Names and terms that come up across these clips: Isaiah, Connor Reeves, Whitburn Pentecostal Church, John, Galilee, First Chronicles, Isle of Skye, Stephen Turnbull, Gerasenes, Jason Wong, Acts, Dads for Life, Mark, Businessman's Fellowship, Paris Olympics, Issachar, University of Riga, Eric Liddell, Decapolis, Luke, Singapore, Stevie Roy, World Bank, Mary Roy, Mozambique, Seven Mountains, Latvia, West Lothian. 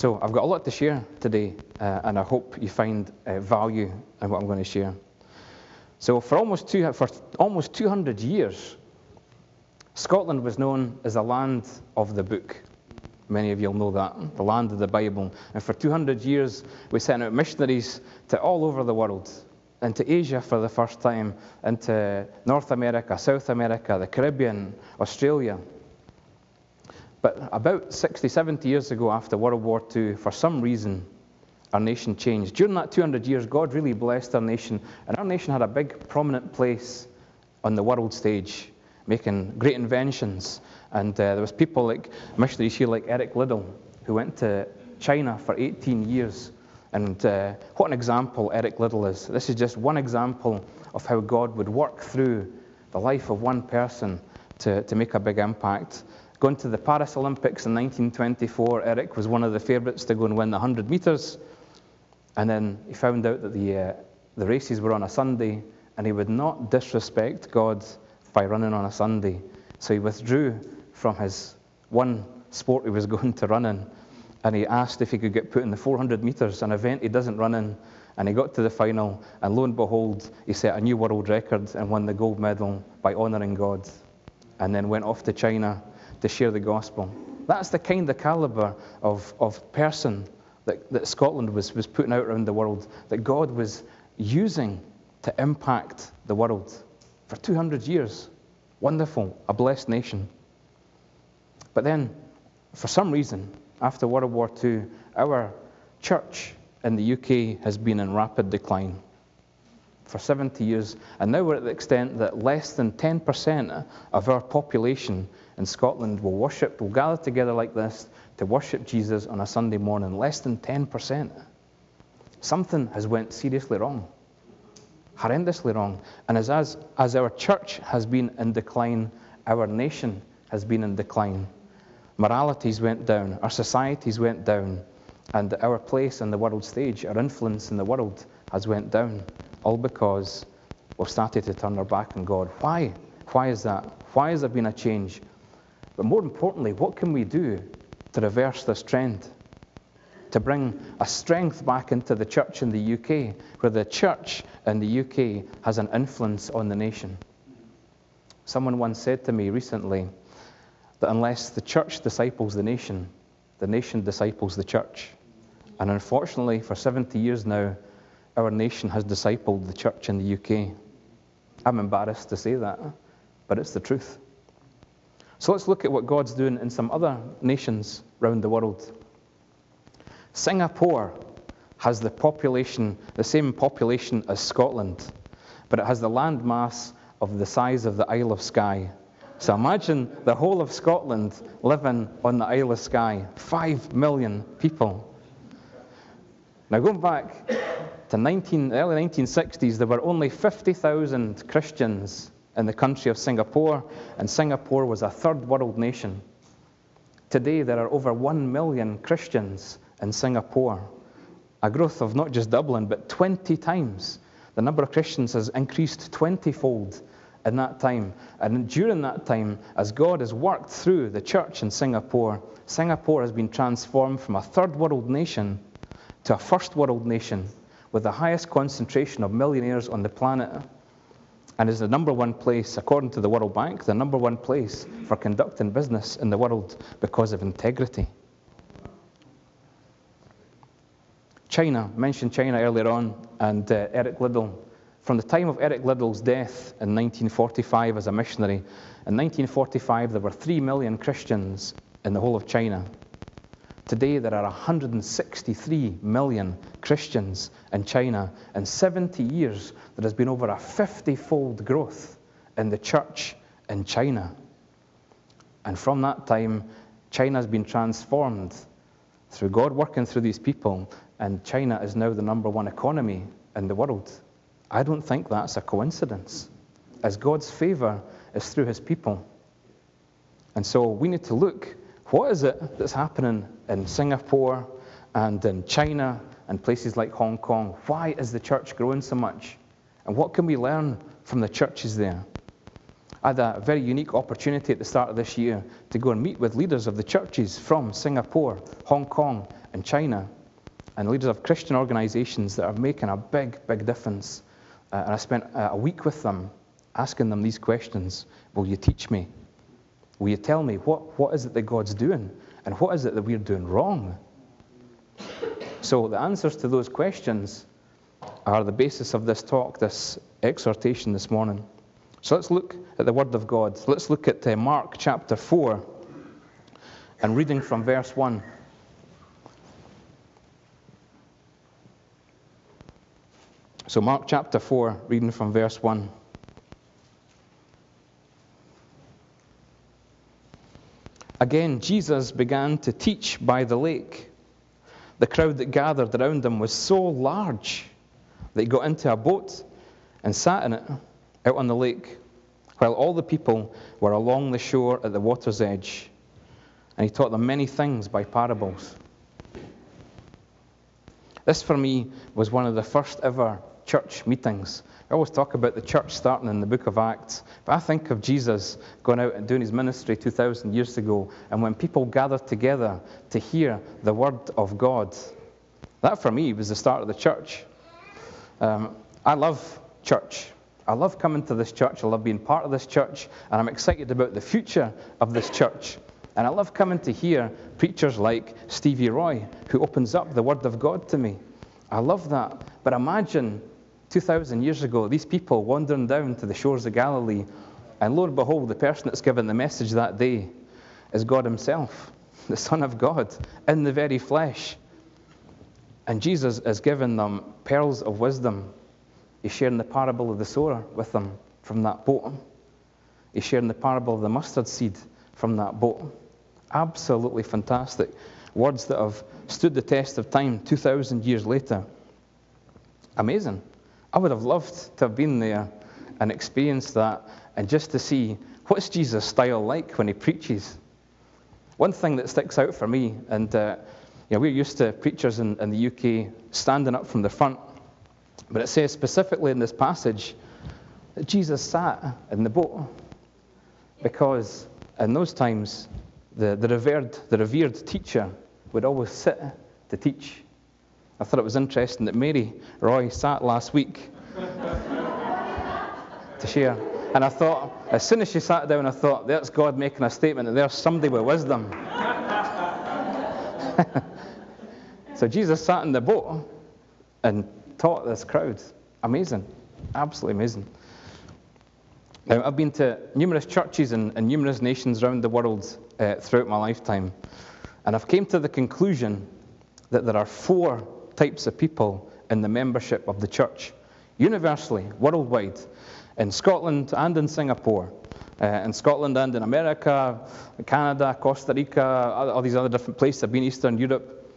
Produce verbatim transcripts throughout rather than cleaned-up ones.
So I've got a lot to share today, uh, and I hope you find uh, value in what I'm going to share. So for almost, two, for almost two hundred years, Scotland was known as the land of the book. Many of you will know that, the land of the Bible. And for two hundred years, we sent out missionaries to all over the world, into Asia for the first time, into North America, South America, the Caribbean, Australia. But about sixty, seventy years ago, after World War Two, for some reason, our nation changed. During that two hundred years, God really blessed our nation, and our nation had a big, prominent place on the world stage, making great inventions. And uh, there was people like missionaries here, like Eric Liddell, who went to China for eighteen years. And uh, what an example Eric Liddell is. This is just one example of how God would work through the life of one person to, to make a big impact. Going to the Paris Olympics in nineteen twenty-four, Eric was one of the favourites to go and win the one hundred metres. And then he found out that the, uh, the races were on a Sunday, and he would not disrespect God by running on a Sunday. So he withdrew from his one sport he was going to run in, and he asked if he could get put in the four hundred metres, an event he doesn't run in. And he got to the final, and lo and behold, he set a new world record and won the gold medal by honouring God, and then went off to China to share the gospel. That's the kind of calibre of, of person that, that Scotland was, was putting out around the world, that God was using to impact the world for two hundred years. Wonderful, a blessed nation. But then, for some reason, after World War Two, our church in the U K has been in rapid decline for seventy years, and now we're at the extent that less than ten percent of our population in Scotland will worship, will gather together like this to worship Jesus on a Sunday morning. Less than ten percent. Something has went seriously wrong, horrendously wrong. And as, as, as our church has been in decline, our nation has been in decline. Moralities went down, our societies went down, and our place on the world stage, our influence in the world has went down, all because we've started to turn our back on God. Why? Why is that? Why has there been a change? But more importantly, what can we do to reverse this trend? To bring a strength back into the church in the U K, where the church in the U K has an influence on the nation. Someone once said to me recently that unless the church disciples the nation, the nation disciples the church. And unfortunately, for seventy years now, our nation has discipled the church in the U K. I'm embarrassed to say that, but it's the truth. So let's look at what God's doing in some other nations around the world. Singapore has the population, the same population as Scotland, but it has the land mass of the size of the Isle of Skye. So imagine the whole of Scotland living on the Isle of Skye, five million people. Now going back to nineteen, early nineteen sixties, there were only fifty thousand Christians in the country of Singapore, and Singapore was a third world nation. Today there are over one million Christians in Singapore, a growth of not just doubling, but twenty times. The number of Christians has increased twenty-fold in that time. And during that time, as God has worked through the church in Singapore, Singapore has been transformed from a third world nation to a first world nation, with the highest concentration of millionaires on the planet, and is the number one place, according to the World Bank, the number one place for conducting business in the world because of integrity. China, mentioned China earlier on, and uh, Eric Liddell. From the time of Eric Liddell's death in nineteen forty-five as a missionary, in nineteen forty-five there were three million Christians in the whole of China. Today there are one hundred sixty-three million Christians in China. In seventy years, there has been over a fifty-fold growth in the church in China. And from that time, China has been transformed through God working through these people, and China is now the number one economy in the world. I don't think that's a coincidence, as God's favour is through his people. And so we need to look, what is it that's happening in Singapore and in China and places like Hong Kong? Why is the church growing so much? And what can we learn from the churches there? I had a very unique opportunity at the start of this year to go and meet with leaders of the churches from Singapore, Hong Kong, in China and leaders of Christian organizations that are making a big, big difference. Uh, and I spent uh, a week with them asking them these questions. Will you teach me? Will you tell me what, what is it that God's doing? And what is it that we're doing wrong? So the answers to those questions are the basis of this talk, this exhortation this morning. So let's look at the Word of God. Let's look at uh, Mark chapter four and reading from verse one. So Mark chapter four, reading from verse one. Again, Jesus began to teach by the lake. The crowd that gathered around him was so large that he got into a boat and sat in it out on the lake, while all the people were along the shore at the water's edge. And he taught them many things by parables. This, for me, was one of the first ever church meetings. I always talk about the church starting in the book of Acts, but I think of Jesus going out and doing his ministry two thousand years ago, and when people gathered together to hear the word of God, that for me was the start of the church. Um, I love church. I love coming to this church. I love being part of this church, and I'm excited about the future of this church. And I love coming to hear preachers like Stevie Roy, who opens up the word of God to me. I love that. But imagine two thousand years ago, these people wandering down to the shores of Galilee, and lo and behold, the person that's given the message that day is God himself, the Son of God, in the very flesh. And Jesus has given them pearls of wisdom. He's sharing the parable of the sower with them from that boat. He's sharing the parable of the mustard seed from that boat. Absolutely fantastic. Words that have stood the test of time two thousand years later. Amazing. I would have loved to have been there and experienced that, and just to see what's Jesus' style like when he preaches. One thing that sticks out for me, and uh, you know, we're used to preachers in, in the U K standing up from the front, but it says specifically in this passage that Jesus sat in the boat, because in those times the, the, revered, the revered teacher would always sit to teach. I thought it was interesting that Mary Roy sat last week to share. And I thought, as soon as she sat down, I thought, there's God making a statement that there's somebody with wisdom. So Jesus sat in the boat and taught this crowd. Amazing. Absolutely amazing. Now, I've been to numerous churches and, and numerous nations around the world uh, throughout my lifetime. And I've came to the conclusion that there are four types of people in the membership of the church, universally, worldwide, in Scotland and in Singapore, uh, in Scotland and in America, Canada, Costa Rica, all these other different places. I've been in Eastern Europe.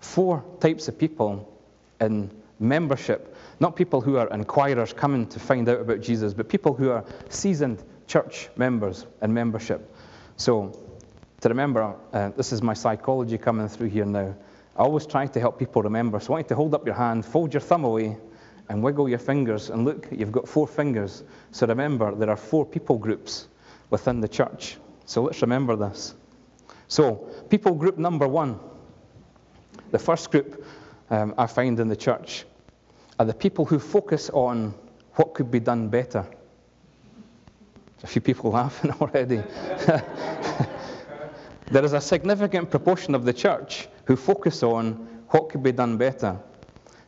Four types of people in membership, not people who are inquirers coming to find out about Jesus, but people who are seasoned church members in membership. So, to remember, uh, this is my psychology coming through here now. I always try to help people remember. So I want you to hold up your hand, fold your thumb away, and wiggle your fingers. And look, you've got four fingers. So remember, there are four people groups within the church. So let's remember this. So, people group number one. The first group um, I find in the church are the people who focus on what could be done better. A few people laughing already. There is a significant proportion of the church who focus on what could be done better.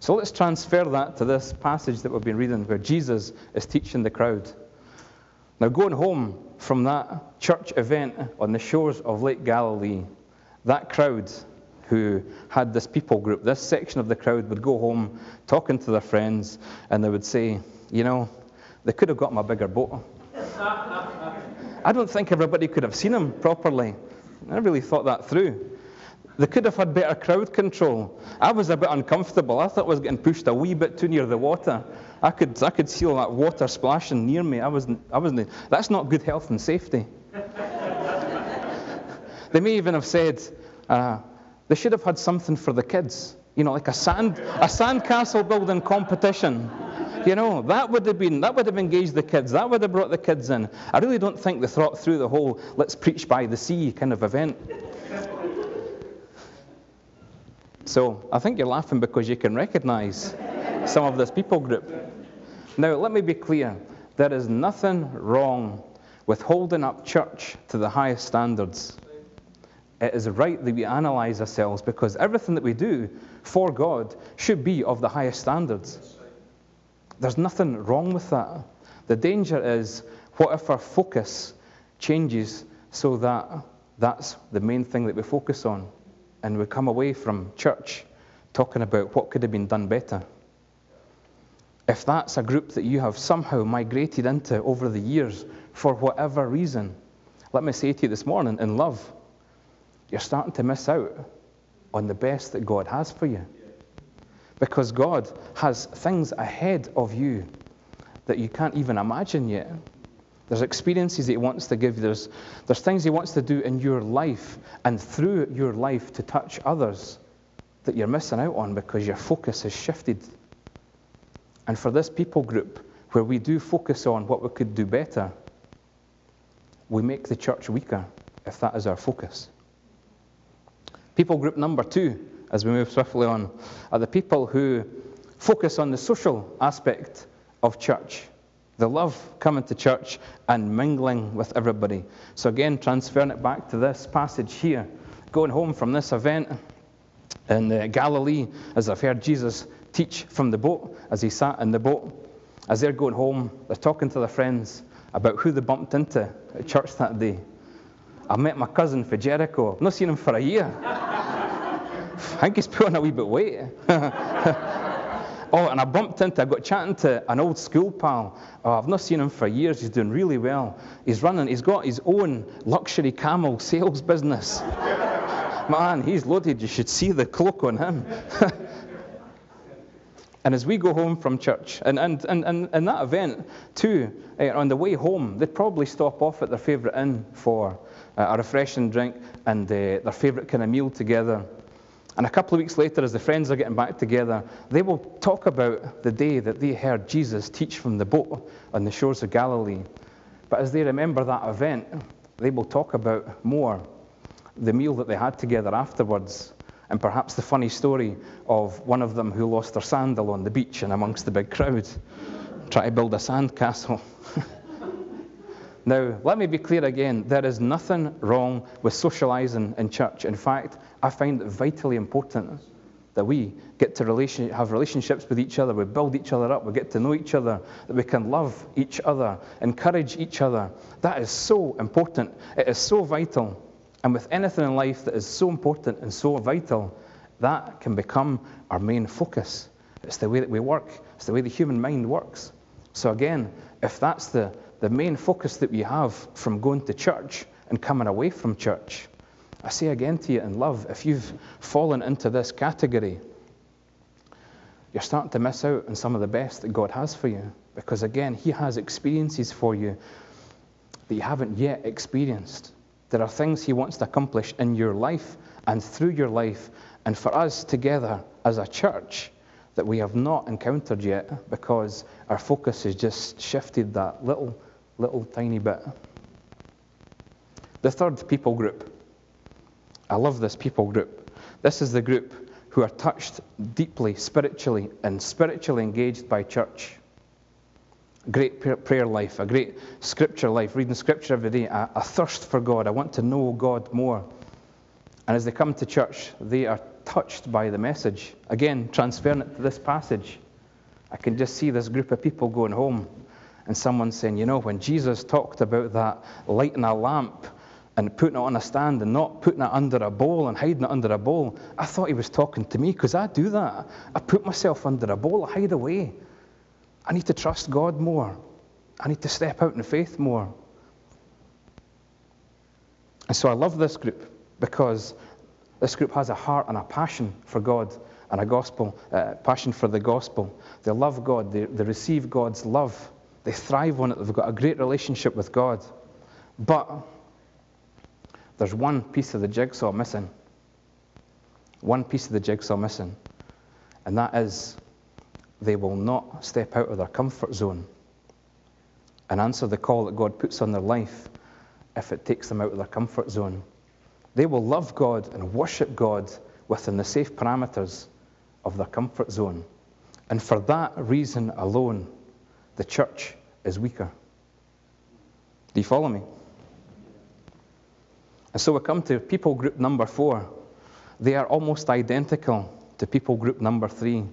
So let's transfer that to this passage that we've been reading, where Jesus is teaching the crowd. Now, going home from that church event on the shores of Lake Galilee, that crowd who had this people group, this section of the crowd, would go home talking to their friends, and they would say, you know, they could have gotten a bigger boat. I don't think everybody could have seen him properly. I really thought that through. They could have had better crowd control. I was a bit uncomfortable. I thought I was getting pushed a wee bit too near the water. I could I could see all that water splashing near me. I wasn't. I wasn't. That's not good health and safety. They may even have said uh, they should have had something for the kids. You know, like a sand a sandcastle building competition. You know, that would have been that would have engaged the kids. That would have brought the kids in. I really don't think they thought through the whole "let's preach by the sea" kind of event. So I think you're laughing because you can recognize some of this people group. Now, let me be clear. There is nothing wrong with holding up church to the highest standards. It is right that we analyze ourselves, because everything that we do for God should be of the highest standards. There's nothing wrong with that. The danger is, what if our focus changes so that that's the main thing that we focus on, and we come away from church talking about what could have been done better? If that's a group that you have somehow migrated into over the years for whatever reason, let me say to you this morning, in love, you're starting to miss out on the best that God has for you. Because God has things ahead of you that you can't even imagine yet. There's experiences that He wants to give you. There's, there's things He wants to do in your life and through your life to touch others that you're missing out on because your focus has shifted. And for this people group, where we do focus on what we could do better, we make the church weaker if that is our focus. People group number two, as we move swiftly on, are the people who focus on the social aspect of church. They love coming to church and mingling with everybody. So again, transferring it back to this passage here, going home from this event in uh, Galilee, as I've heard Jesus teach from the boat, as He sat in the boat. As they're going home, they're talking to their friends about who they bumped into at church that day. I met my cousin for Jericho. I've not seen him for a year. I think he's put on a wee bit of weight. Oh, and I bumped into, I got chatting to an old school pal. Oh, I've not seen him for years. He's doing really well. He's running, he's got his own luxury camel sales business. Man, he's loaded. You should see the cloak on him. And as we go home from church, and and, and, and, and that event too, uh, on the way home, they'd probably stop off at their favourite inn for uh, a refreshing drink and uh, their favourite kind of meal together. And a couple of weeks later, as the friends are getting back together, they will talk about the day that they heard Jesus teach from the boat on the shores of Galilee. But as they remember that event, they will talk about more the meal that they had together afterwards, and perhaps the funny story of one of them who lost their sandal on the beach and amongst the big crowd, trying to build a sand castle. Now, let me be clear again, there is nothing wrong with socializing in church. In fact, I find it vitally important that we get to relation- have relationships with each other, we build each other up, we get to know each other, that we can love each other, encourage each other. That is so important. It is so vital. And with anything in life that is so important and so vital, that can become our main focus. It's the way that we work. It's the way the human mind works. So again, if that's the, the main focus that we have from going to church and coming away from church, I say again to you in love, if you've fallen into this category, you're starting to miss out on some of the best that God has for you. Because again, He has experiences for you that you haven't yet experienced. There are things He wants to accomplish in your life and through your life and for us together as a church that we have not encountered yet because our focus has just shifted that little, little tiny bit. The third people group. I love this people group. This is the group who are touched deeply spiritually and spiritually engaged by church. A great prayer life, a great scripture life, reading scripture every day, a, a thirst for God. I want to know God more. And as they come to church, they are touched by the message. Again, transferring it to this passage, I can just see this group of people going home and someone saying, you know, when Jesus talked about that lighting a lamp and putting it on a stand and not putting it under a bowl and hiding it under a bowl, I thought He was talking to me because I do that. I put myself under a bowl, I hide away. I need to trust God more. I need to step out in faith more. And so I love this group because this group has a heart and a passion for God and a gospel, uh, passion for the gospel. They love God. They, they receive God's love. They thrive on it. They've got a great relationship with God. But there's one piece of the jigsaw missing. One piece of the jigsaw missing. And that is, they will not step out of their comfort zone and answer the call that God puts on their life if it takes them out of their comfort zone. They will love God and worship God within the safe parameters of their comfort zone. And for that reason alone, the church is weaker. Do you follow me? And so we come to people group number four. They are almost identical to people group number three.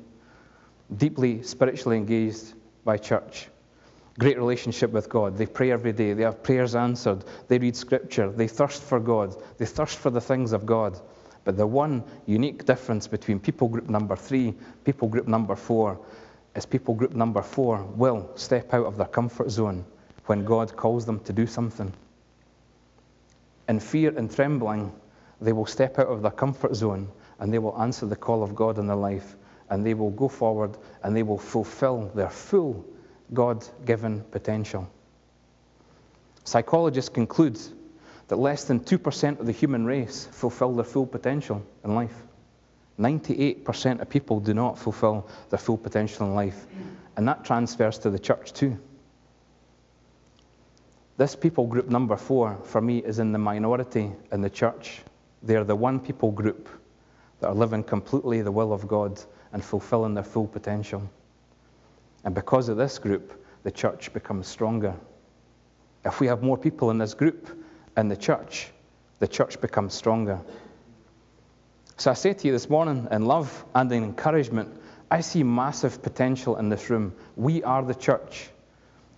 Deeply spiritually engaged by church. Great relationship with God. They pray every day. They have prayers answered. They read scripture. They thirst for God. They thirst for the things of God. But the one unique difference between people group number three, people group number four, is people group number four will step out of their comfort zone when God calls them to do something. In fear and trembling, they will step out of their comfort zone and they will answer the call of God in their life, and they will go forward and they will fulfill their full God-given potential. Psychologists conclude that less than two percent of the human race fulfill their full potential in life. ninety-eight percent of people do not fulfill their full potential in life. And that transfers to the church too. This people group number four, for me, is in the minority in the church. They are the one people group that are living completely the will of God and fulfilling their full potential. And because of this group, the church becomes stronger. If we have more people in this group in the church, the church becomes stronger. So I say to you this morning, in love and in encouragement, I see massive potential in this room. We are the church.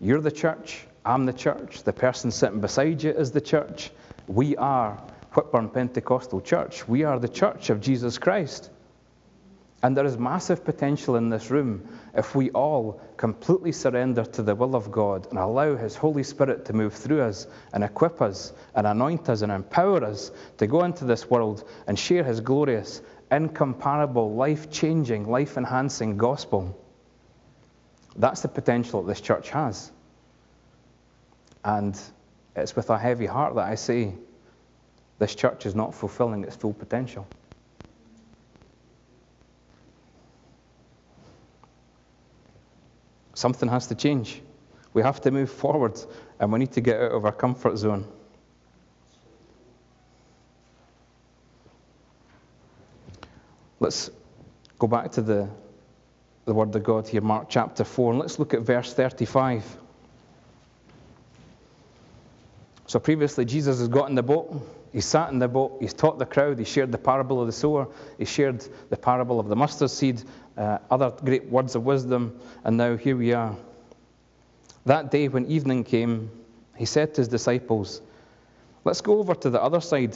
You're the church. I'm the church. The person sitting beside you is the church. We are Whitburn Pentecostal Church. We are the church of Jesus Christ. And there is massive potential in this room if we all completely surrender to the will of God and allow His Holy Spirit to move through us and equip us and anoint us and empower us to go into this world and share His glorious, incomparable, life-changing, life-enhancing gospel. That's the potential that this church has. And it's with a heavy heart that I say, this church is not fulfilling its full potential. Something has to change. We have to move forward, and we need to get out of our comfort zone. Let's go back to the, the Word of God here, Mark chapter four, and let's look at verse thirty-five. So previously, Jesus has got in the boat. He sat in the boat. He's taught the crowd. He shared the parable of the sower. He shared the parable of the mustard seed, uh, other great words of wisdom. And now here we are. That day when evening came, he said to his disciples, "Let's go over to the other side."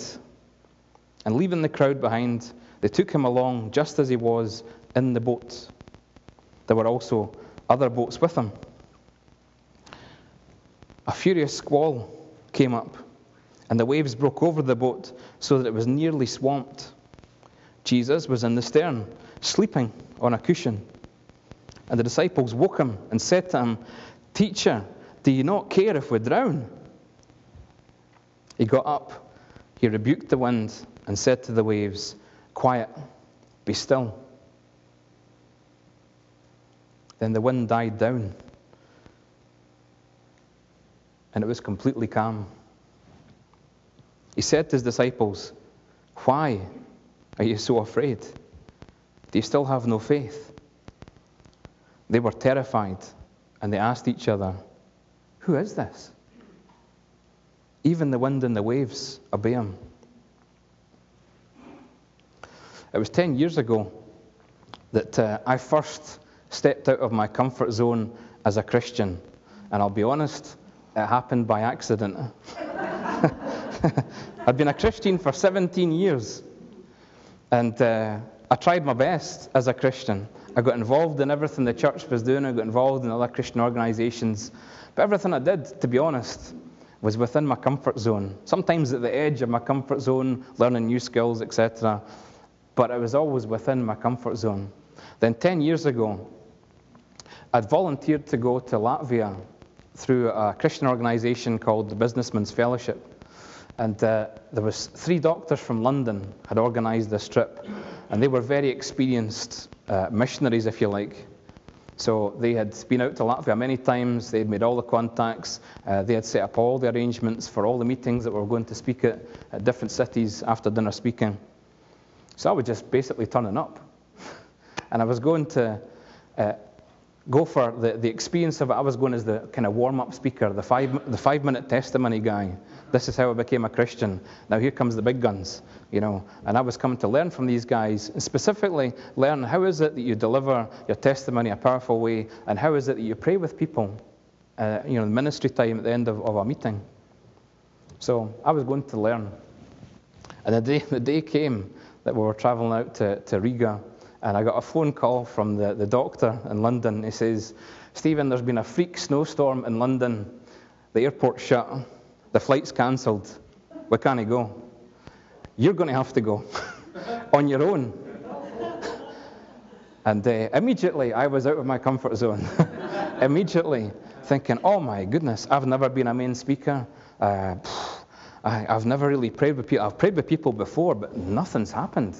And leaving the crowd behind, they took him along just as he was in the boat. There were also other boats with him. A furious squall came up, and the waves broke over the boat so that it was nearly swamped. Jesus was in the stern, sleeping on a cushion. And the disciples woke him and said to him, "Teacher, do you not care if we drown?" He got up, he rebuked the wind and said to the waves, "Quiet, be still." Then the wind died down, and it was completely calm. He said to his disciples, "Why are you so afraid? Do you still have no faith?" They were terrified, and they asked each other, "Who is this? Even the wind and the waves obey him." It was ten years ago that uh, I first stepped out of my comfort zone as a Christian. And I'll be honest, it happened by accident. I'd been a Christian for seventeen years. And uh, I tried my best as a Christian. I got involved in everything the church was doing. I got involved in other Christian organizations. But everything I did, to be honest, was within my comfort zone. Sometimes at the edge of my comfort zone, learning new skills, et cetera. But it was always within my comfort zone. Then ten years ago, I'd volunteered to go to Latvia through a Christian organization called the Businessman's Fellowship. And uh, there was three doctors from London had organized this trip. And they were very experienced uh, missionaries, if you like. So they had been out to Latvia many times. They had made all the contacts. Uh, they had set up all the arrangements for all the meetings that were going to speak at, at different cities after dinner speaking. So I was just basically turning up. And I was going to uh, go for the, the experience of it. I was going as the kind of warm-up speaker, the five the five-minute testimony guy. This is how I became a Christian. Now here comes the big guns, you know. And I was coming to learn from these guys, and specifically learn how is it that you deliver your testimony in a powerful way, and how is it that you pray with people, uh, you know, in ministry time at the end of, of a meeting. So I was going to learn. And the day, the day came that we were traveling out to, to Riga, and I got a phone call from the, the doctor in London. He says, "Stephen, there's been a freak snowstorm in London. The airport's shut. The flight's cancelled. We can't go. You're going to have to go on your own." And uh, immediately, I was out of my comfort zone. Immediately, thinking, oh my goodness, I've never been a main speaker. Uh, pff, I, I've never really prayed with people. I've prayed with people before, but nothing's happened.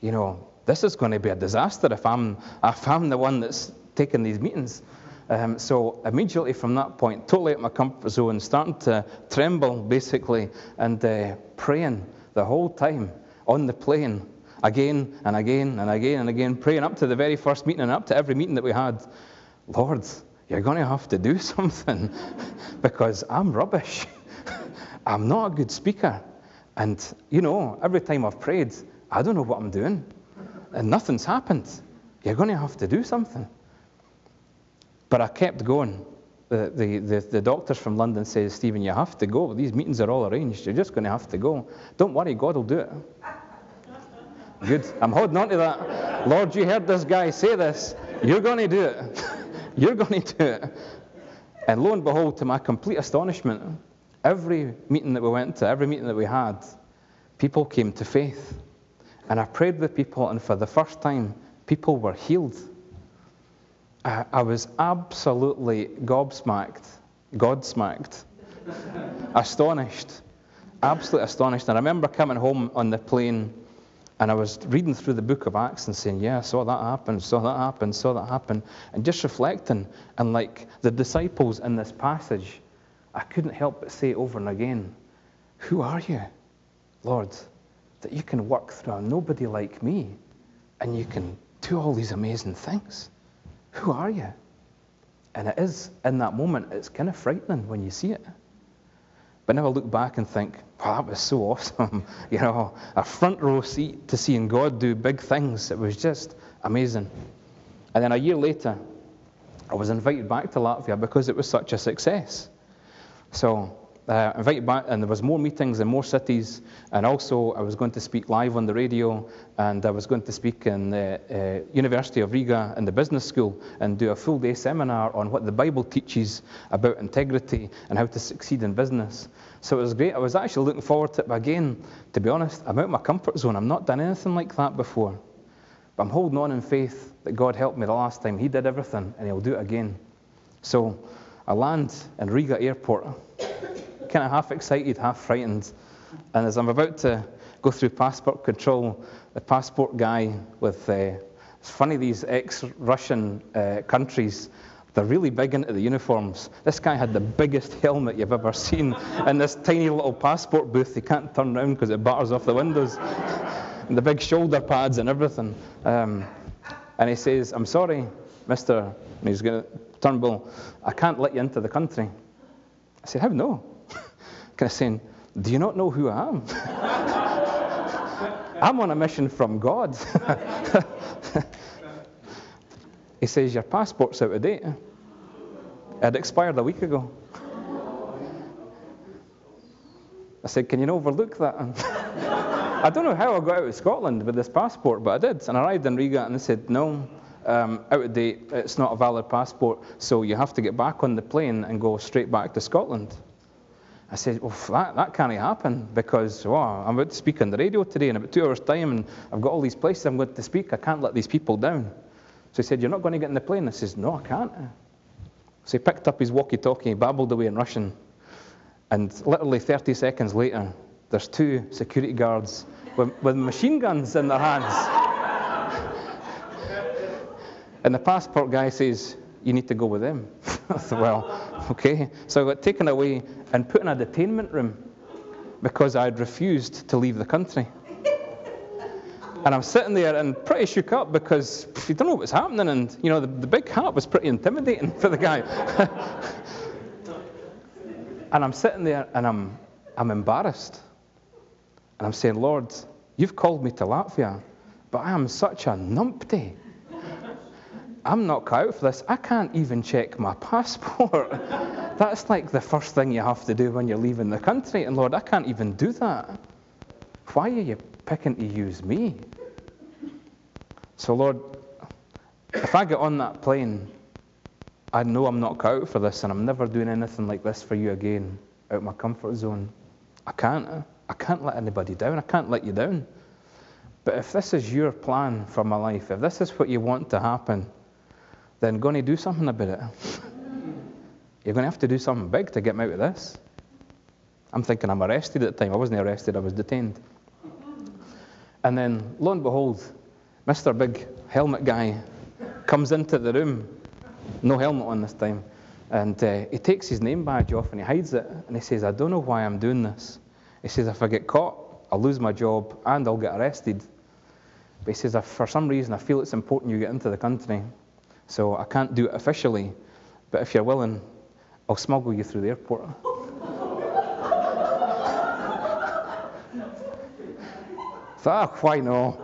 You know, this is going to be a disaster if I'm, if I'm the one that's taking these meetings. Um, so immediately from that point, totally out of my comfort zone, starting to tremble basically, and uh, praying the whole time on the plane, again and again and again and again, praying up to the very first meeting and up to every meeting that we had. Lord, you're going to have to do something because I'm rubbish. I'm not a good speaker. And, you know, every time I've prayed, I don't know what I'm doing. And nothing's happened. You're going to have to do something. But I kept going. The, the, the, the doctors from London says, "Stephen, you have to go. These meetings are all arranged. You're just going to have to go. Don't worry, God will do it." Good. I'm holding on to that. Lord, you heard this guy say this. You're going to do it. You're going to do it. And lo and behold, to my complete astonishment, every meeting that we went to, every meeting that we had, people came to faith. And I prayed with people, and for the first time, people were healed. I, I was absolutely gobsmacked, God-smacked, astonished, absolutely astonished. And I remember coming home on the plane, and I was reading through the book of Acts and saying, yeah, I saw that happen, saw that happen, saw that happen, and just reflecting. And like the disciples in this passage, I couldn't help but say over and again, who are you, Lord, that you can work through a nobody like me, and you can do all these amazing things? Who are you? And it is, in that moment, it's kind of frightening when you see it. But now I look back and think, wow, that was so awesome. You know, a front row seat to seeing God do big things. It was just amazing. And then a year later, I was invited back to Latvia because it was such a success. So Uh, invited back, and there was more meetings in more cities, and also I was going to speak live on the radio, and I was going to speak in the uh, University of Riga in the business school and do a full day seminar on what the Bible teaches about integrity and how to succeed in business. So it was great. I was actually looking forward to it, but again, to be honest, I'm out of my comfort zone. I've not done anything like that before, but I'm holding on in faith that God helped me the last time. He did everything, and he'll do it again. So I land in Riga airport, kind of half excited, half frightened. And as I'm about to go through passport control, the passport guy with, uh, it's funny, these ex-Russian uh, countries, they're really big into the uniforms. This guy had the biggest helmet you've ever seen in this tiny little passport booth. He can't turn around because it batters off the windows. And the big shoulder pads and everything. Um, and he says, "I'm sorry, Mister Turnbull, I can't let you into the country." I said, "How no?" Kind of saying, "Do you not know who I am? I'm on a mission from God." He says, "Your passport's out of date. It expired a week ago." I said, "Can you overlook that?" I don't know how I got out of Scotland with this passport, but I did. And I arrived in Riga, and they said, "No, um, out of date. It's not a valid passport, so you have to get back on the plane and go straight back to Scotland." I said, well, that, that can't happen because oh, I'm about to speak on the radio today in about two hours' time, and I've got all these places I'm going to speak. I can't let these people down. So he said, "You're not going to get in the plane?" I says, "No, I can't." So he picked up his walkie-talkie, babbled away in Russian, and literally thirty seconds later, there's two security guards with, with machine guns in their hands. And the passport guy says, "You need to go with them." I said, well, okay. So I got taken away and put in a detainment room because I had refused to leave the country. And I'm sitting there and pretty shook up because you don't know what was happening. And, you know, the, the big hat was pretty intimidating for the guy. And I'm sitting there and I'm I'm embarrassed. And I'm saying, Lord, you've called me to Latvia, but I am such a numpty. I'm not cut out for this. I can't even check my passport. That's like the first thing you have to do when you're leaving the country. And Lord, I can't even do that. Why are you picking to use me? So Lord, if I get on that plane, I know I'm not cut out for this and I'm never doing anything like this for you again, out of my comfort zone. I can't. I can't let anybody down. I can't let you down. But if this is your plan for my life, if this is what you want to happen, then going to do something about it. You're going to have to do something big to get me out of this. I'm thinking I'm arrested at the time. I wasn't arrested. I was detained. And then, lo and behold, Mister Big Helmet Guy comes into the room. No helmet on this time. And uh, he takes his name badge off and he hides it. And he says, I don't know why I'm doing this. He says, if I get caught, I'll lose my job and I'll get arrested. But he says, if for some reason, I feel it's important you get into the country. So I can't do it officially. But if you're willing, I'll smuggle you through the airport. Ah, why no?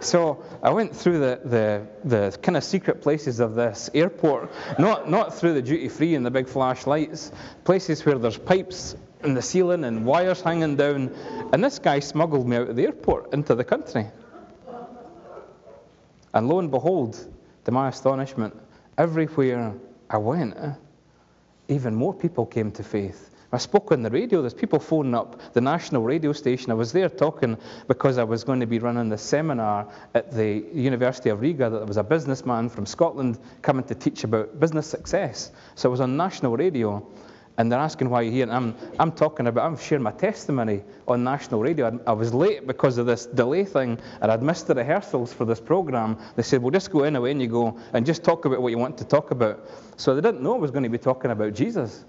So I went through the, the, the kind of secret places of this airport, not not through the duty-free and the big flashlights, places where there's pipes in the ceiling and wires hanging down. And this guy smuggled me out of the airport into the country. And lo and behold, to my astonishment, everywhere I went, even more people came to faith. I spoke on the radio. There's people phoning up the national radio station. I was there talking because I was going to be running this seminar at the University of Riga that there was a businessman from Scotland coming to teach about business success. So I was on national radio, and they're asking why you're here. And I'm, I'm talking about, I'm sharing my testimony on national radio. I, I was late because of this delay thing, and I'd missed the rehearsals for this program. They said, well, just go in away and you go, and just talk about what you want to talk about. So they didn't know I was going to be talking about Jesus.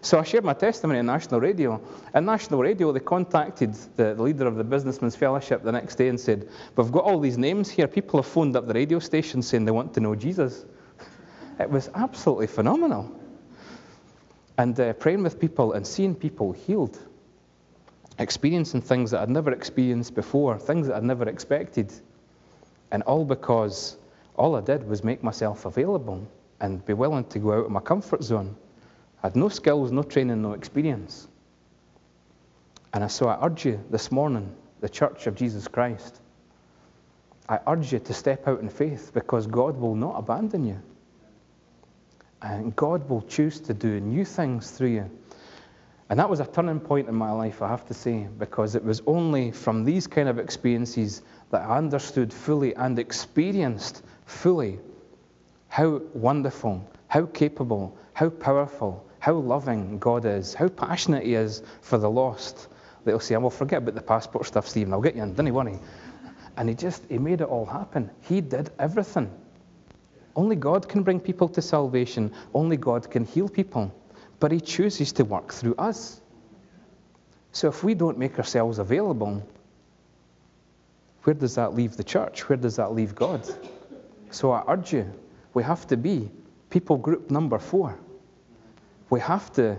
So I shared my testimony on national radio. And national radio, they contacted the, the leader of the Businessman's Fellowship the next day and said, we've got all these names here. People have phoned up the radio station saying they want to know Jesus. It was absolutely phenomenal. And uh, praying with people and seeing people healed, experiencing things that I'd never experienced before, things that I'd never expected. And all because all I did was make myself available and be willing to go out of my comfort zone. I had no skills, no training, no experience. And so I urge you this morning, the Church of Jesus Christ, I urge you to step out in faith because God will not abandon you. And God will choose to do new things through you. And that was a turning point in my life, I have to say, because it was only from these kind of experiences that I understood fully and experienced fully how wonderful, how capable, how powerful, how loving God is, how passionate he is for the lost. They'll say, well, forget about the passport stuff, Stephen, I'll get you in, don't you worry. And he just, he made it all happen. He did everything. Only God can bring people to salvation. Only God can heal people. But he chooses to work through us. So if we don't make ourselves available, where does that leave the church? Where does that leave God? So I urge you, we have to be people group number four. We have to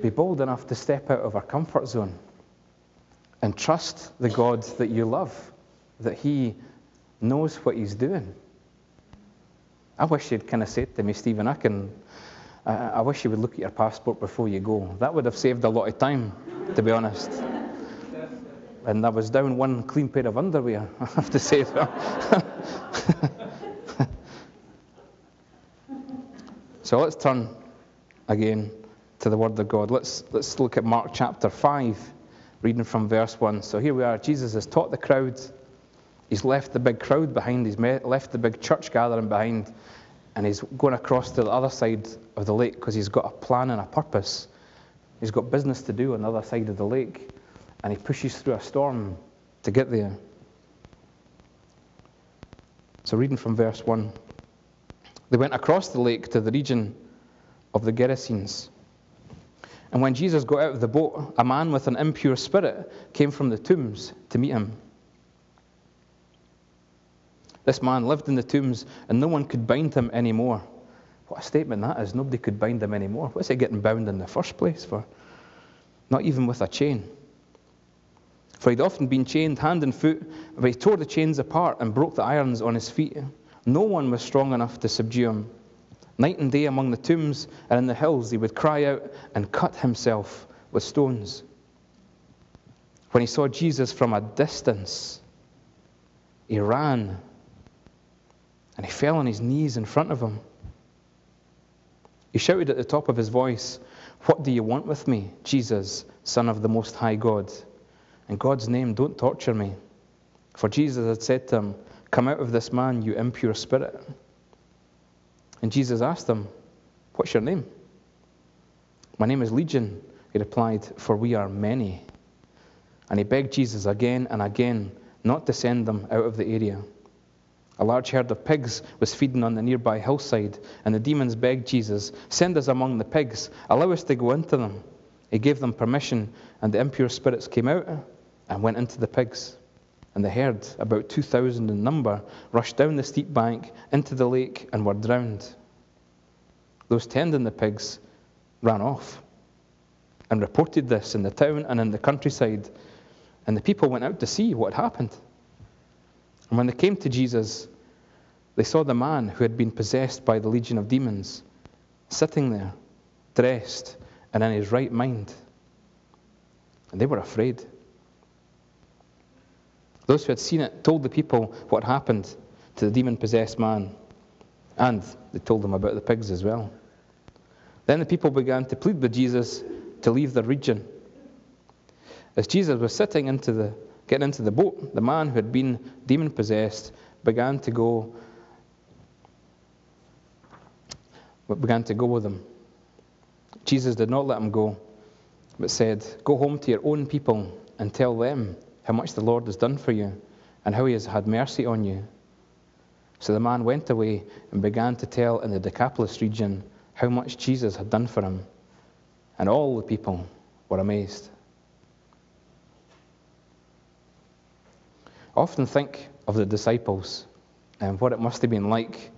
be bold enough to step out of our comfort zone and trust the God that you love, that he knows what he's doing. I wish you'd kind of said to me, Stephen, I can, I, I wish you would look at your passport before you go. That would have saved a lot of time, to be honest. And I was down one clean pair of underwear, I have to say. So let's turn again to the Word of God. Let's let's look at Mark chapter five, reading from verse one. So here we are. Jesus has taught the crowd. He's left the big crowd behind. He's left the big church gathering behind. And he's going across to the other side of the lake because he's got a plan and a purpose. He's got business to do on the other side of the lake. And he pushes through a storm to get there. So reading from verse one. They went across the lake to the region of the Gerasenes. And when Jesus got out of the boat, a man with an impure spirit came from the tombs to meet him. This man lived in the tombs, and no one could bind him anymore. What a statement that is. Nobody could bind him anymore. What's it getting bound in the first place for? Not even with a chain. For he'd often been chained hand and foot, but he tore the chains apart and broke the irons on his feet. No one was strong enough to subdue him. Night and day among the tombs and in the hills, he would cry out and cut himself with stones. When he saw Jesus from a distance, he ran and he fell on his knees in front of him. He shouted at the top of his voice, "What do you want with me, Jesus, Son of the Most High God? In God's name, don't torture me." For Jesus had said to him, "Come out of this man, you impure spirit." And Jesus asked him, "What's your name?" "My name is Legion," he replied, "for we are many." And he begged Jesus again and again not to send them out of the area. A large herd of pigs was feeding on the nearby hillside, and the demons begged Jesus, "Send us among the pigs, allow us to go into them." He gave them permission, and the impure spirits came out and went into the pigs. And the herd, about two thousand in number, rushed down the steep bank into the lake and were drowned. Those tending the pigs ran off and reported this in the town and in the countryside. And the people went out to see what had happened. And when they came to Jesus, they saw the man who had been possessed by the legion of demons sitting there, dressed and in his right mind. And they were afraid. Those who had seen it told the people what happened to the demon-possessed man, and they told them about the pigs as well. Then the people began to plead with Jesus to leave their region. As Jesus was sitting into the, getting into the boat, the man who had been demon-possessed began to go, began to go with him. Jesus did not let him go, but said, "Go home to your own people and tell them how much the Lord has done for you, and how he has had mercy on you." So the man went away and began to tell in the Decapolis region how much Jesus had done for him, and all the people were amazed. I often think of the disciples and what it must have been like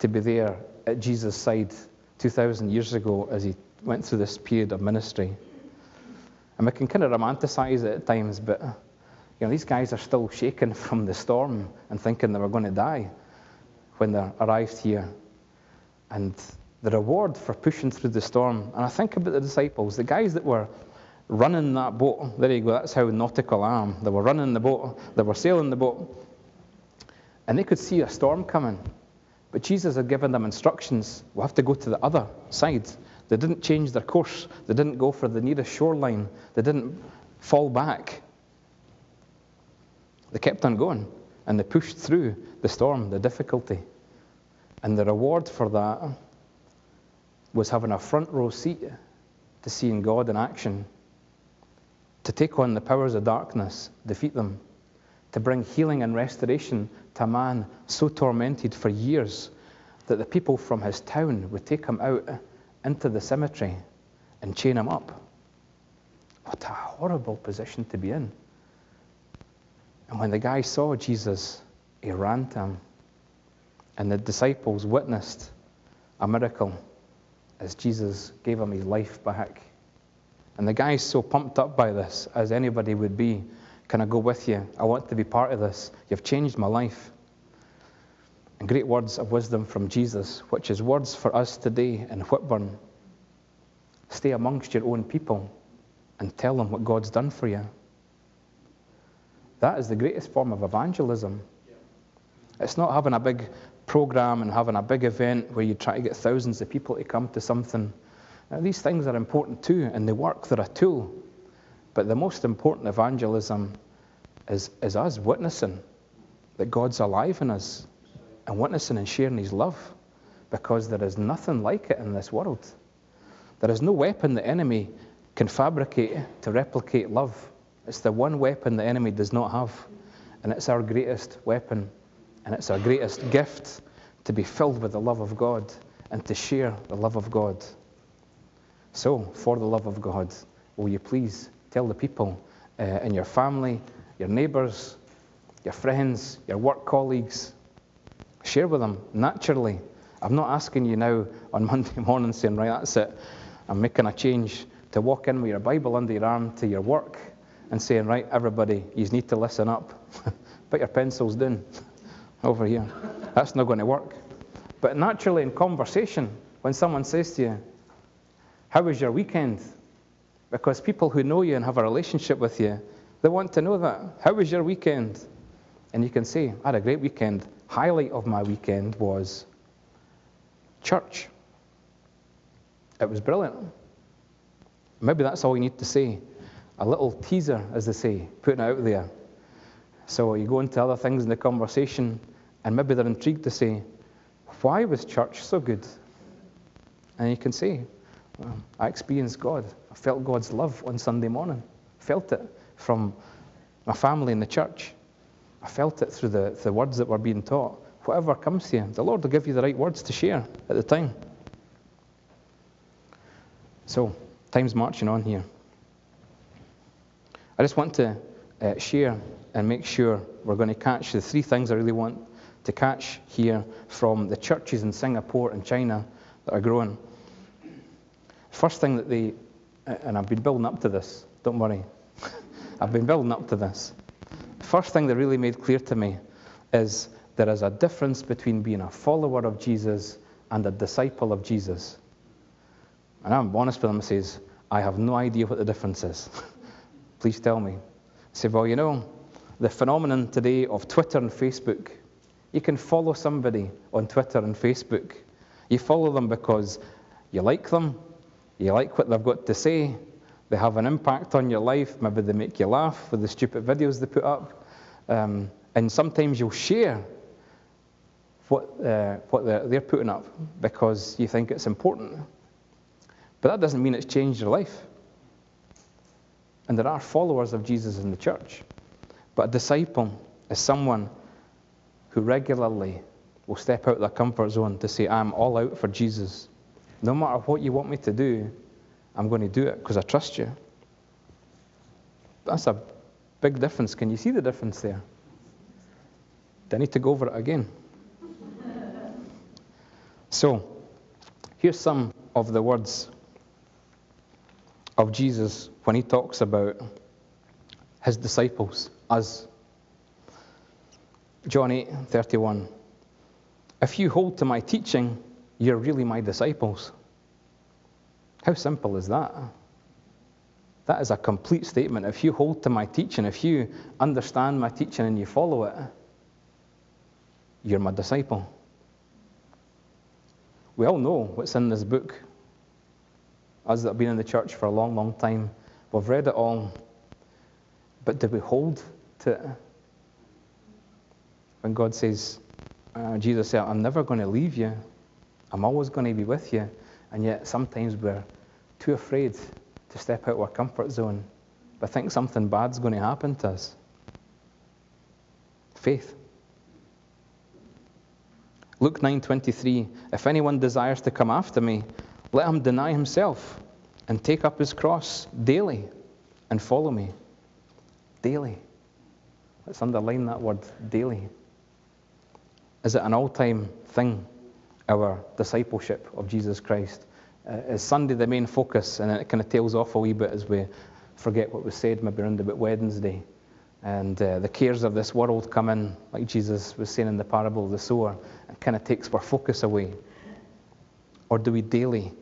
to be there at Jesus' side two thousand years ago as he went through this period of ministry. And we can kind of romanticize it at times, but you know, these guys are still shaken from the storm and thinking they were going to die when they arrived here. And the reward for pushing through the storm, and I think about the disciples, the guys that were running that boat, there you go, that's how nautical I am. They were running the boat, they were sailing the boat, and they could see a storm coming. But Jesus had given them instructions, we'll have to go to the other side. They didn't change their course. They didn't go for the nearest shoreline. They didn't fall back. They kept on going, and they pushed through the storm, the difficulty. And the reward for that was having a front row seat to seeing God in action, to take on the powers of darkness, defeat them, to bring healing and restoration to a man so tormented for years that the people from his town would take him out into the cemetery and chain him up. What a horrible position to be in. And when the guy saw Jesus, he ran to him. And the disciples witnessed a miracle as Jesus gave him his life back. And the guy's so pumped up by this, as anybody would be. "Can I go with you? I want to be part of this. You've changed my life." And great words of wisdom from Jesus, which is words for us today in Whitburn. Stay amongst your own people and tell them what God's done for you. That is the greatest form of evangelism. It's not having a big program and having a big event where you try to get thousands of people to come to something. Now, these things are important too, and they work, they're a tool. But the most important evangelism is, is us witnessing that God's alive in us and witnessing and sharing his love, because there is nothing like it in this world. There is no weapon the enemy can fabricate to replicate love. It's the one weapon the enemy does not have. And it's our greatest weapon. And it's our greatest gift to be filled with the love of God and to share the love of God. So, for the love of God, will you please tell the people uh, in your family, your neighbours, your friends, your work colleagues, share with them naturally. I'm not asking you now on Monday morning saying, right, that's it, I'm making a change, to walk in with your Bible under your arm to your work and saying, right, everybody, you need to listen up. Put your pencils down over here. That's not going to work. But naturally in conversation, when someone says to you, how was your weekend? Because people who know you and have a relationship with you, they want to know that. How was your weekend? And you can say, I had a great weekend. Highlight of my weekend was church. It was brilliant. Maybe that's all you need to say. A little teaser, as they say, putting it out there. So you go into other things in the conversation, and maybe they're intrigued to say, why was church so good? And you can say, well, I experienced God. I felt God's love on Sunday morning. I felt it from my family in the church. I felt it through the, the words that were being taught. Whatever comes to you, the Lord will give you the right words to share at the time. So, time's marching on here. I just want to uh, share and make sure we're going to catch the three things I really want to catch here from the churches in Singapore and China that are growing. First thing that they, and I've been building up to this, don't worry, I've been building up to this. First thing they really made clear to me is there is a difference between being a follower of Jesus and a disciple of Jesus. And I'm honest with them and says, I have no idea what the difference is. Please tell me. I say, well, you know, the phenomenon today of Twitter and Facebook, you can follow somebody on Twitter and Facebook. You follow them because you like them. You like what they've got to say, they have an impact on your life, maybe they make you laugh with the stupid videos they put up, um, and sometimes you'll share what, uh, what they're, they're putting up because you think it's important. But that doesn't mean it's changed your life. And there are followers of Jesus in the church, but a disciple is someone who regularly will step out of their comfort zone to say, I'm all out for Jesus. No matter what you want me to do, I'm going to do it because I trust you. That's a big difference. Can you see the difference there? Do I need to go over it again? So, here's some of the words of Jesus when he talks about his disciples, us. John eight thirty-one. If you hold to my teaching, you're really my disciples. How simple is that? That is a complete statement. If you hold to my teaching, if you understand my teaching and you follow it, you're my disciple. We all know what's in this book. Us that have been in the church for a long, long time, we've read it all. But do we hold to it? When God says, uh, Jesus said, I'm never going to leave you. I'm always going to be with you. And yet sometimes we're too afraid to step out of our comfort zone. But think something bad's going to happen to us. Faith. Luke nine twenty-three. If anyone desires to come after me, let him deny himself and take up his cross daily and follow me. Daily. Let's underline that word, daily. Is it an all-time thing? Our discipleship of Jesus Christ. Uh, is Sunday the main focus? And it kind of tails off a wee bit as we forget what was said maybe around about Wednesday. And uh, the cares of this world come in, like Jesus was saying in the parable of the sower, and kind of takes our focus away. Or do we daily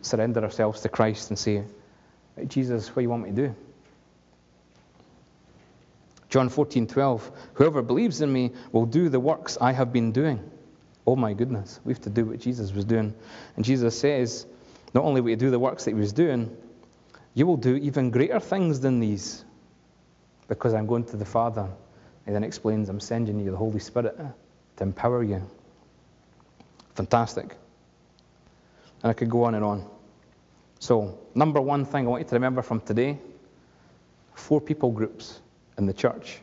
surrender ourselves to Christ and say, hey, Jesus, what do you want me to do? John fourteen twelve, whoever believes in me will do the works I have been doing. Oh my goodness, we have to do what Jesus was doing. And Jesus says, not only will you do the works that he was doing, you will do even greater things than these, because I'm going to the Father. He then explains, I'm sending you the Holy Spirit to empower you. Fantastic. And I could go on and on. So, number one thing I want you to remember from today, four people groups in the church.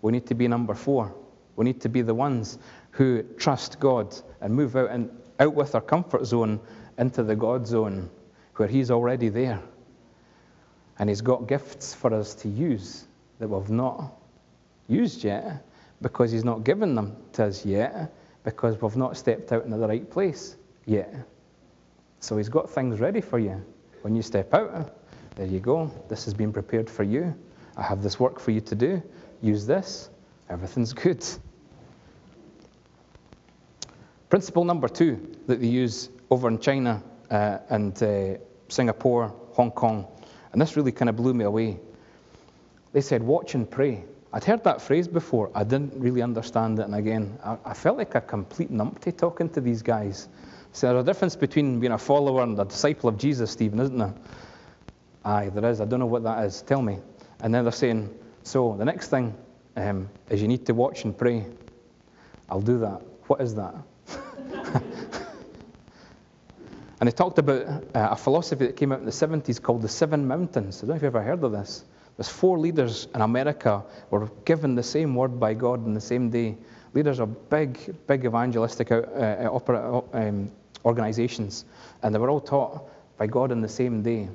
We need to be number four. We need to be the ones who trust God and move out and out with our comfort zone into the God zone, where he's already there. And he's got gifts for us to use that we've not used yet because he's not given them to us yet because we've not stepped out into the right place yet. So he's got things ready for you. When you step out, there you go. This has been prepared for you. I have this work for you to do. Use this. Everything's good. Principle number two that they use over in China uh, and uh, Singapore, Hong Kong, and this really kind of blew me away. They said, watch and pray. I'd heard that phrase before. I didn't really understand it. And again, I, I felt like a complete numpty talking to these guys. So there's a difference between being a follower and a disciple of Jesus, Stephen, isn't there? Aye, there is. I don't know what that is. Tell me. And then they're saying, so the next thing um, is you need to watch and pray. I'll do that. What is that? And they talked about uh, a philosophy that came out in the seventies called the Seven Mountains. I don't know if you've ever heard of this. There's four leaders in America were given the same word by God on the same day. Leaders of big, big evangelistic uh, uh, opera, um, organizations. And they were all taught by God on the same day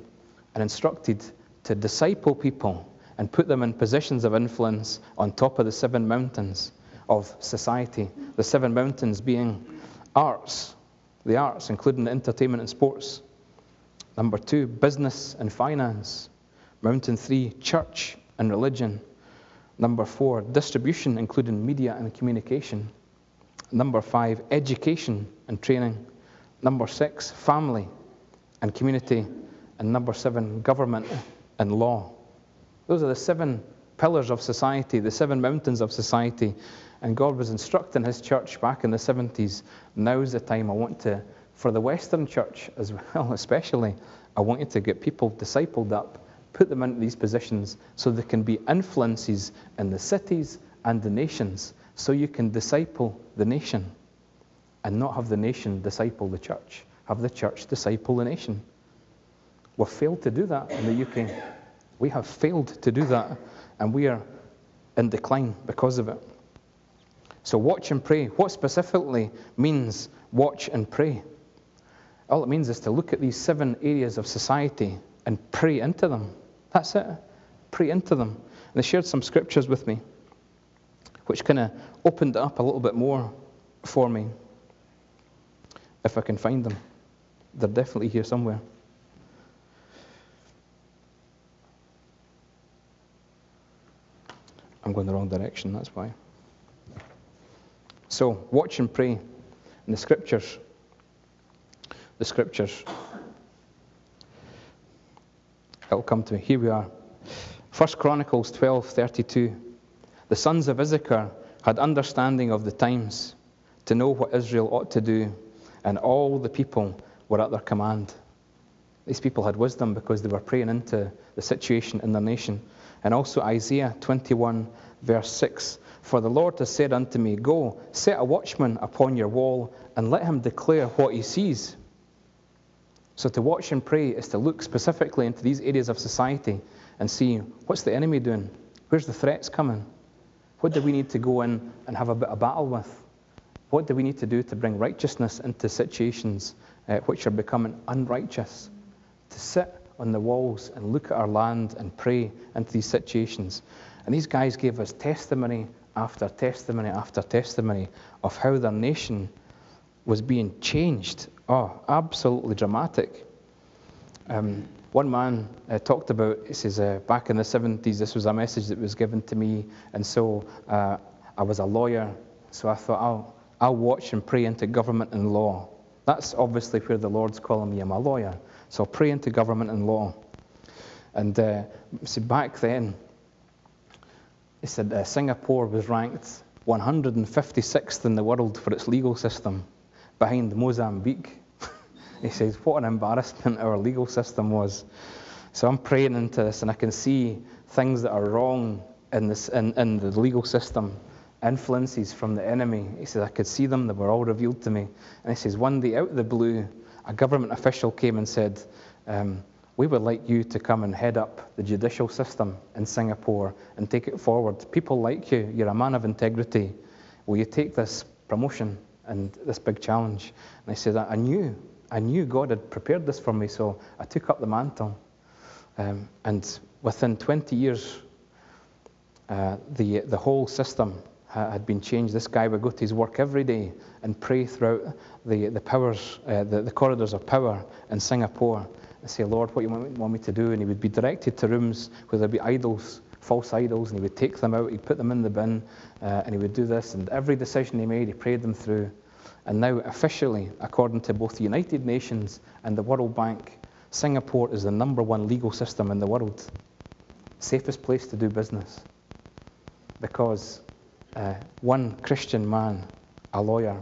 and instructed to disciple people and put them in positions of influence on top of the seven mountains of society. The seven mountains being arts, the arts, including the entertainment and sports. Number two, business and finance. Mountain three, church and religion. Number four, distribution, including media and communication. Number five, education and training. Number six, family and community. And number seven, government and law. Those are the seven pillars of society, the seven mountains of society. And God was instructing his church back in the seventies, now's the time I want to, for the Western church as well especially, I want you to get people discipled up, put them into these positions so there can be influences in the cities and the nations, so you can disciple the nation and not have the nation disciple the church. Have the church disciple the nation. We've failed to do that in the U K. We have failed to do that, and we are in decline because of it. So watch and pray. What specifically means watch and pray? All it means is to look at these seven areas of society and pray into them. That's it. Pray into them. And they shared some scriptures with me, which kind of opened it up a little bit more for me, if I can find them. They're definitely here somewhere. I'm going the wrong direction, that's why. So, watch and pray in the scriptures. The scriptures. It'll come to me. Here we are. First Chronicles twelve thirty-two. The sons of Issachar had understanding of the times to know what Israel ought to do, and all the people were at their command. These people had wisdom because they were praying into the situation in their nation. And also Isaiah twenty-one, verse six. For the Lord has said unto me, go, set a watchman upon your wall, and let him declare what he sees. So to watch and pray is to look specifically into these areas of society and see, what's the enemy doing? Where's the threats coming? What do we need to go in and have a bit of battle with? What do we need to do to bring righteousness into situations uh, which are becoming unrighteous? To sit on the walls and look at our land and pray into these situations. And these guys gave us testimony after testimony after testimony of how their nation was being changed. Oh, absolutely dramatic. Um, one man uh, talked about, he says, uh, back in the seventies, this was a message that was given to me, and so uh, I was a lawyer, so I thought, I'll, I'll watch and pray into government and law. That's obviously where the Lord's calling me. I'm a lawyer, so I'll pray into government and law. And uh, see, back then, he said uh, Singapore was ranked one hundred fifty-sixth in the world for its legal system, behind Mozambique. He says, what an embarrassment our legal system was. So I'm praying into this, and I can see things that are wrong in, this, in, in the legal system, influences from the enemy. He says, I could see them, they were all revealed to me. And he says, one day out of the blue, a government official came and said, um, we would like you to come and head up the judicial system in Singapore and take it forward. People like you, you're a man of integrity. Will you take this promotion and this big challenge? And I said, I knew I knew God had prepared this for me, so I took up the mantle. Um, and within twenty years, uh, the the whole system uh, had been changed. This guy would go to his work every day and pray throughout the the powers, uh, the, the corridors of power in Singapore, and say, "Lord, what do you want me, want me to do?" And he would be directed to rooms where there'd be idols, false idols, and he would take them out, he'd put them in the bin, uh, and he would do this. And every decision he made, he prayed them through. And now, officially, according to both the United Nations and the World Bank, Singapore is the number one legal system in the world. Safest place to do business. Because uh, one Christian man, a lawyer,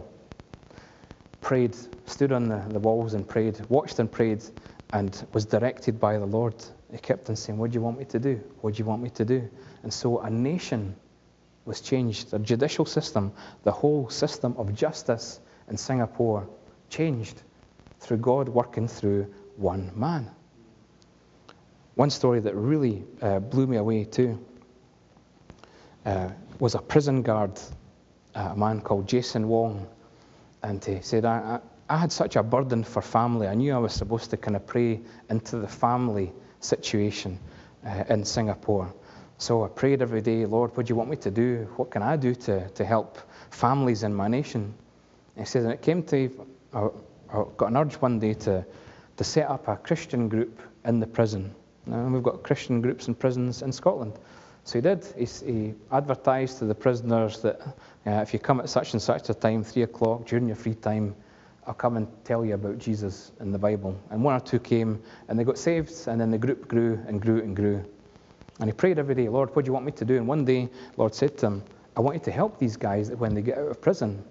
prayed, stood on the, the walls and prayed, watched and prayed, and was directed by the Lord. He kept on saying, "What do you want me to do? What do you want me to do?" And so a nation was changed. The judicial system, the whole system of justice in Singapore changed through God working through one man. One story that really uh, blew me away too uh, was a prison guard, uh, a man called Jason Wong, and he said, I, I, I had such a burden for family. I knew I was supposed to kind of pray into the family situation uh, in Singapore. So I prayed every day, "Lord, what do you want me to do? What can I do to, to help families in my nation?" And he said, and it came to, I, I got an urge one day to to set up a Christian group in the prison. Now, we've got Christian groups in prisons in Scotland. So he did. He, he advertised to the prisoners that uh, if you come at such and such a time, three o'clock, during your free time, I'll come and tell you about Jesus in the Bible. And one or two came, and they got saved, and then the group grew and grew and grew. And he prayed every day, "Lord, what do you want me to do?" And one day, the Lord said to him, "I want you to help these guys that when they get out of prison,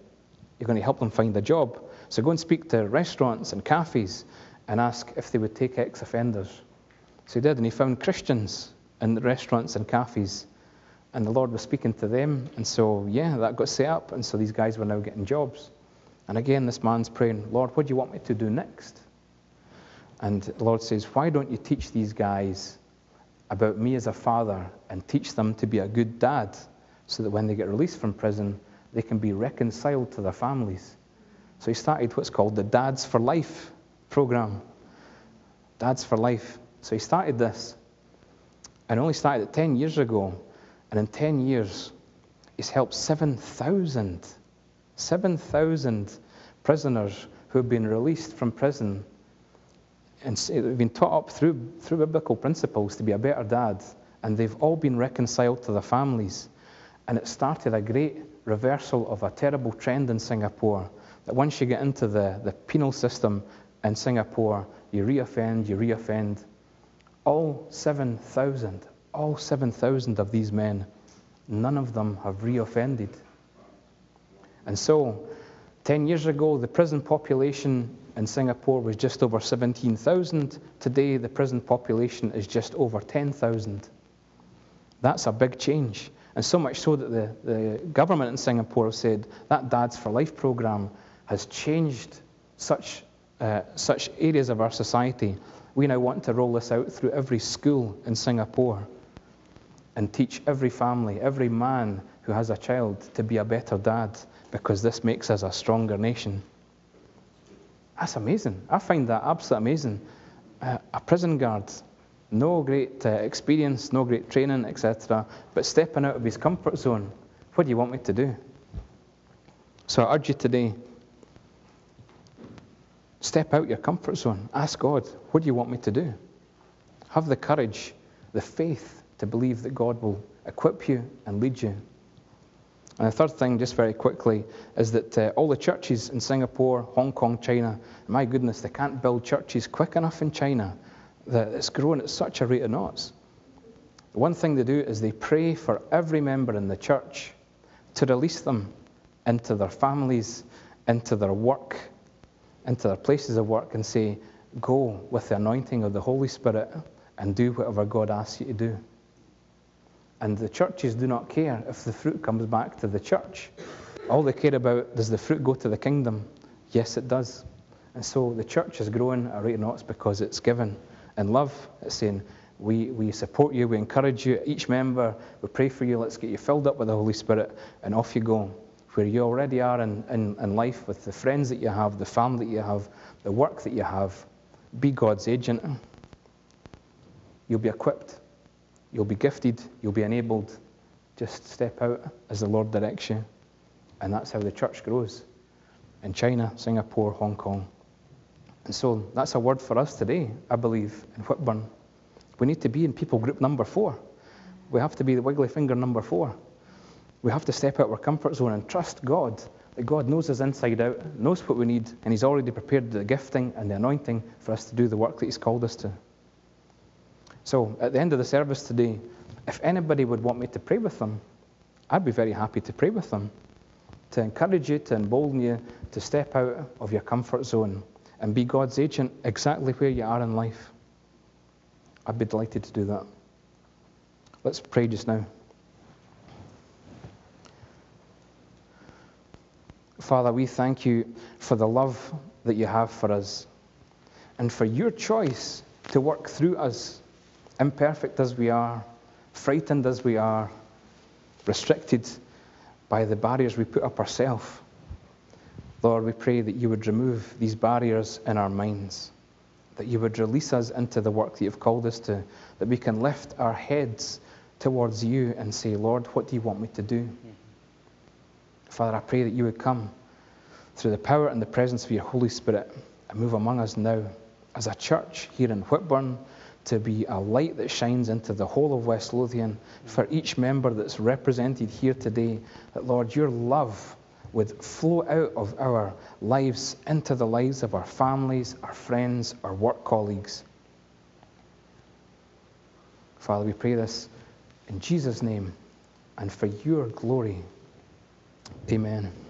you're going to help them find a job. So go and speak to restaurants and cafes and ask if they would take ex-offenders." So he did, and he found Christians in the restaurants and cafes, and the Lord was speaking to them, and so, yeah, that got set up, and so these guys were now getting jobs. And again, this man's praying, "Lord, what do you want me to do next?" And the Lord says, "Why don't you teach these guys about me as a father and teach them to be a good dad so that when they get released from prison, they can be reconciled to their families?" So he started what's called the Dads for Life program. Dads for Life. So he started this, and only started it ten years ago, and in ten years he's helped seven thousand prisoners who have been released from prison and have been taught up through, through biblical principles to be a better dad, and they've all been reconciled to their families. And it started a great reversal of a terrible trend in Singapore, that once you get into the, the penal system in Singapore, you reoffend, you reoffend. All seven thousand, all seven thousand of these men, none of them have reoffended. And so, ten years ago, the prison population in Singapore was just over seventeen thousand. Today, the prison population is just over ten thousand. That's a big change. And so much so that the, the government in Singapore said that Dads for Life program has changed such Uh, such areas of our society. We now want to roll this out through every school in Singapore and teach every family, every man who has a child to be a better dad, because this makes us a stronger nation. That's amazing. I find that absolutely amazing. Uh, a prison guard, no great uh, experience, no great training, et cetera, but stepping out of his comfort zone. What do you want me to do? So I urge you today, step out your comfort zone. Ask God, what do you want me to do? Have the courage, the faith to believe that God will equip you and lead you. And the third thing, just very quickly, is that uh, all the churches in Singapore, Hong Kong, China, my goodness, they can't build churches quick enough in China. It's growing at such a rate of knots. The one thing they do is they pray for every member in the church to release them into their families, into their work, into their places of work, and say, go with the anointing of the Holy Spirit and do whatever God asks you to do. And the churches do not care if the fruit comes back to the church. All they care about, does the fruit go to the kingdom? Yes, it does. And so the church is growing at a rate of knots because it's given in love. It's saying, we, we support you, we encourage you, each member, we pray for you, let's get you filled up with the Holy Spirit, and off you go. where you already are in, in, in life with the friends that you have, the family you have, the work that you have. Be God's agent. You'll be equipped. You'll be gifted. You'll be enabled. Just step out as the Lord directs you. And that's how the church grows in China, Singapore, Hong Kong. And so that's a word for us today, I believe, in Whitburn. We need to be in people group number four. We have to be the wiggly finger number four. We have to step out of our comfort zone and trust God, that God knows us inside out, knows what we need, and he's already prepared the gifting and the anointing for us to do the work that he's called us to. So at the end of the service today, if anybody would want me to pray with them, I'd be very happy to pray with them, to encourage you, to embolden you, to step out of your comfort zone and be God's agent exactly where you are in life. I'd be delighted to do that. Let's pray just now. Father, we thank you for the love that you have for us and for your choice to work through us, imperfect as we are, frightened as we are, restricted by the barriers we put up ourselves. Lord, we pray that you would remove these barriers in our minds, that you would release us into the work that you've called us to, that we can lift our heads towards you and say, Lord, what do you want me to do? Mm-hmm. Father, I pray that you would come through the power and the presence of your Holy Spirit and move among us now as a church here in Whitburn to be a light that shines into the whole of West Lothian for each member that's represented here today, that, Lord, your love would flow out of our lives into the lives of our families, our friends, our work colleagues. Father, we pray this in Jesus' name and for your glory. Amen.